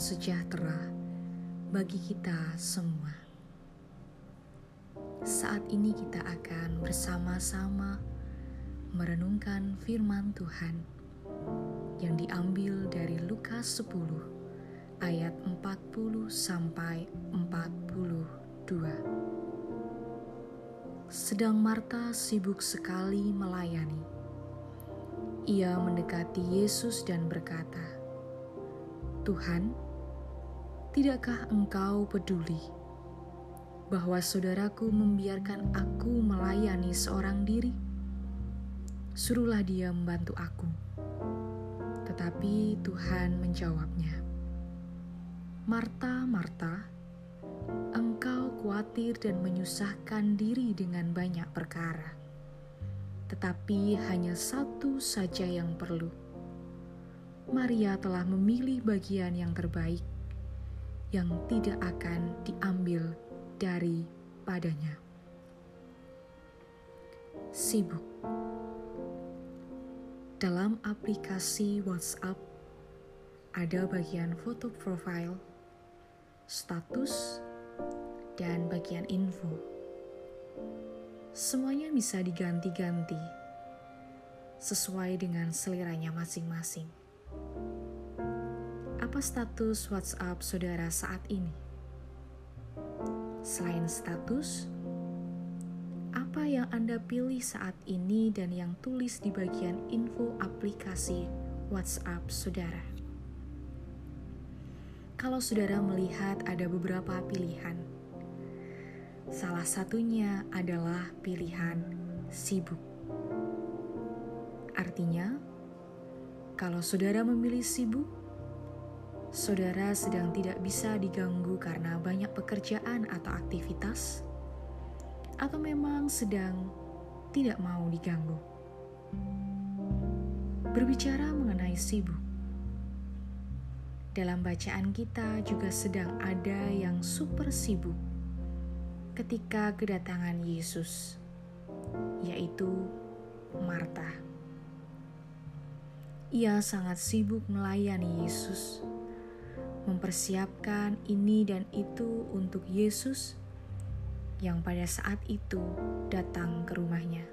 damai sejahtera bagi kita semua. Saat ini kita akan bersama-sama merenungkan firman Tuhan yang diambil dari Lukas 10 ayat 40 sampai 42. Sedang Marta sibuk sekali melayani. Ia mendekati Yesus dan berkata, "Tuhan, tidakkah Engkau peduli bahwa saudaraku membiarkan aku melayani seorang diri? Suruhlah dia membantu aku." Tetapi Tuhan menjawabnya, "Marta, Marta, engkau khawatir dan menyusahkan diri dengan banyak perkara, tetapi hanya satu saja yang perlu. Maria telah memilih bagian yang terbaik, yang tidak akan diambil daripadanya." Sibuk. Dalam aplikasi WhatsApp ada bagian foto profil, status, dan bagian info. Semuanya bisa diganti-ganti sesuai dengan seleranya masing-masing. Apa status WhatsApp saudara saat ini? Selain status, apa yang Anda pilih saat ini dan yang tulis di bagian info aplikasi WhatsApp saudara? Kalau saudara melihat ada beberapa pilihan, salah satunya adalah pilihan sibuk. Artinya, kalau saudara memilih sibuk, saudara sedang tidak bisa diganggu karena banyak pekerjaan atau aktivitas, atau memang sedang tidak mau diganggu. Berbicara mengenai sibuk, dalam bacaan kita juga sedang ada yang super sibuk ketika kedatangan Yesus, yaitu Marta. Ia sangat sibuk melayani Yesus, mempersiapkan ini dan itu untuk Yesus yang pada saat itu datang ke rumahnya.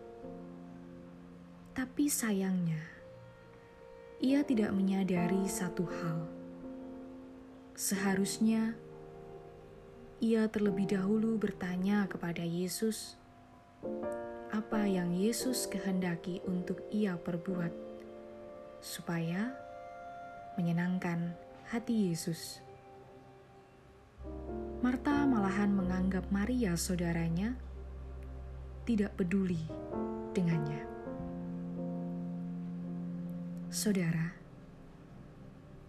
Tapi sayangnya, ia tidak menyadari satu hal. Seharusnya, ia terlebih dahulu bertanya kepada Yesus apa yang Yesus kehendaki untuk ia perbuat, supaya menyenangkan hati Yesus. Marta malahan menganggap Maria saudaranya tidak peduli dengannya. Saudara,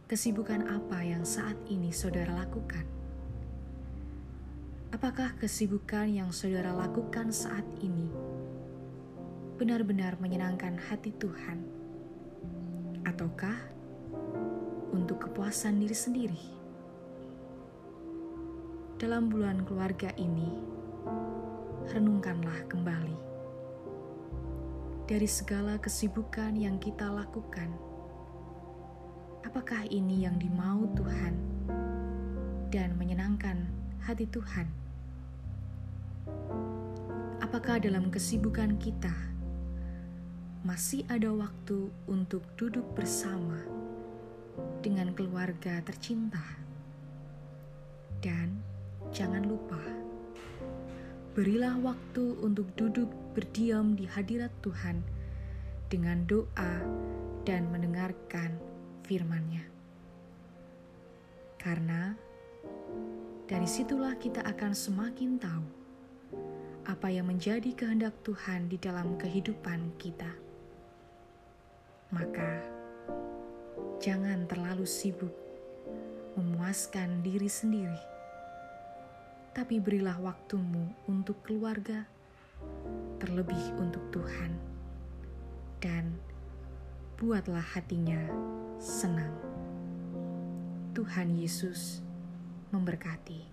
kesibukan apa yang saat ini saudara lakukan? Apakah kesibukan yang saudara lakukan saat ini benar-benar menyenangkan hati Tuhan? Ataukah untuk kepuasan diri sendiri? Dalam bulan keluarga ini, renungkanlah kembali dari segala kesibukan yang kita lakukan. Apakah ini yang dimau Tuhan dan menyenangkan hati Tuhan? Apakah dalam kesibukan kita masih ada waktu untuk duduk bersama dengan keluarga tercinta? Dan jangan lupa, berilah waktu untuk duduk berdiam di hadirat Tuhan dengan doa dan mendengarkan firman-Nya. Karena dari situlah kita akan semakin tahu apa yang menjadi kehendak Tuhan di dalam kehidupan kita. Maka jangan terlalu sibuk memuaskan diri sendiri, tapi berilah waktumu untuk keluarga, terlebih untuk Tuhan, dan buatlah hatinya senang. Tuhan Yesus memberkati.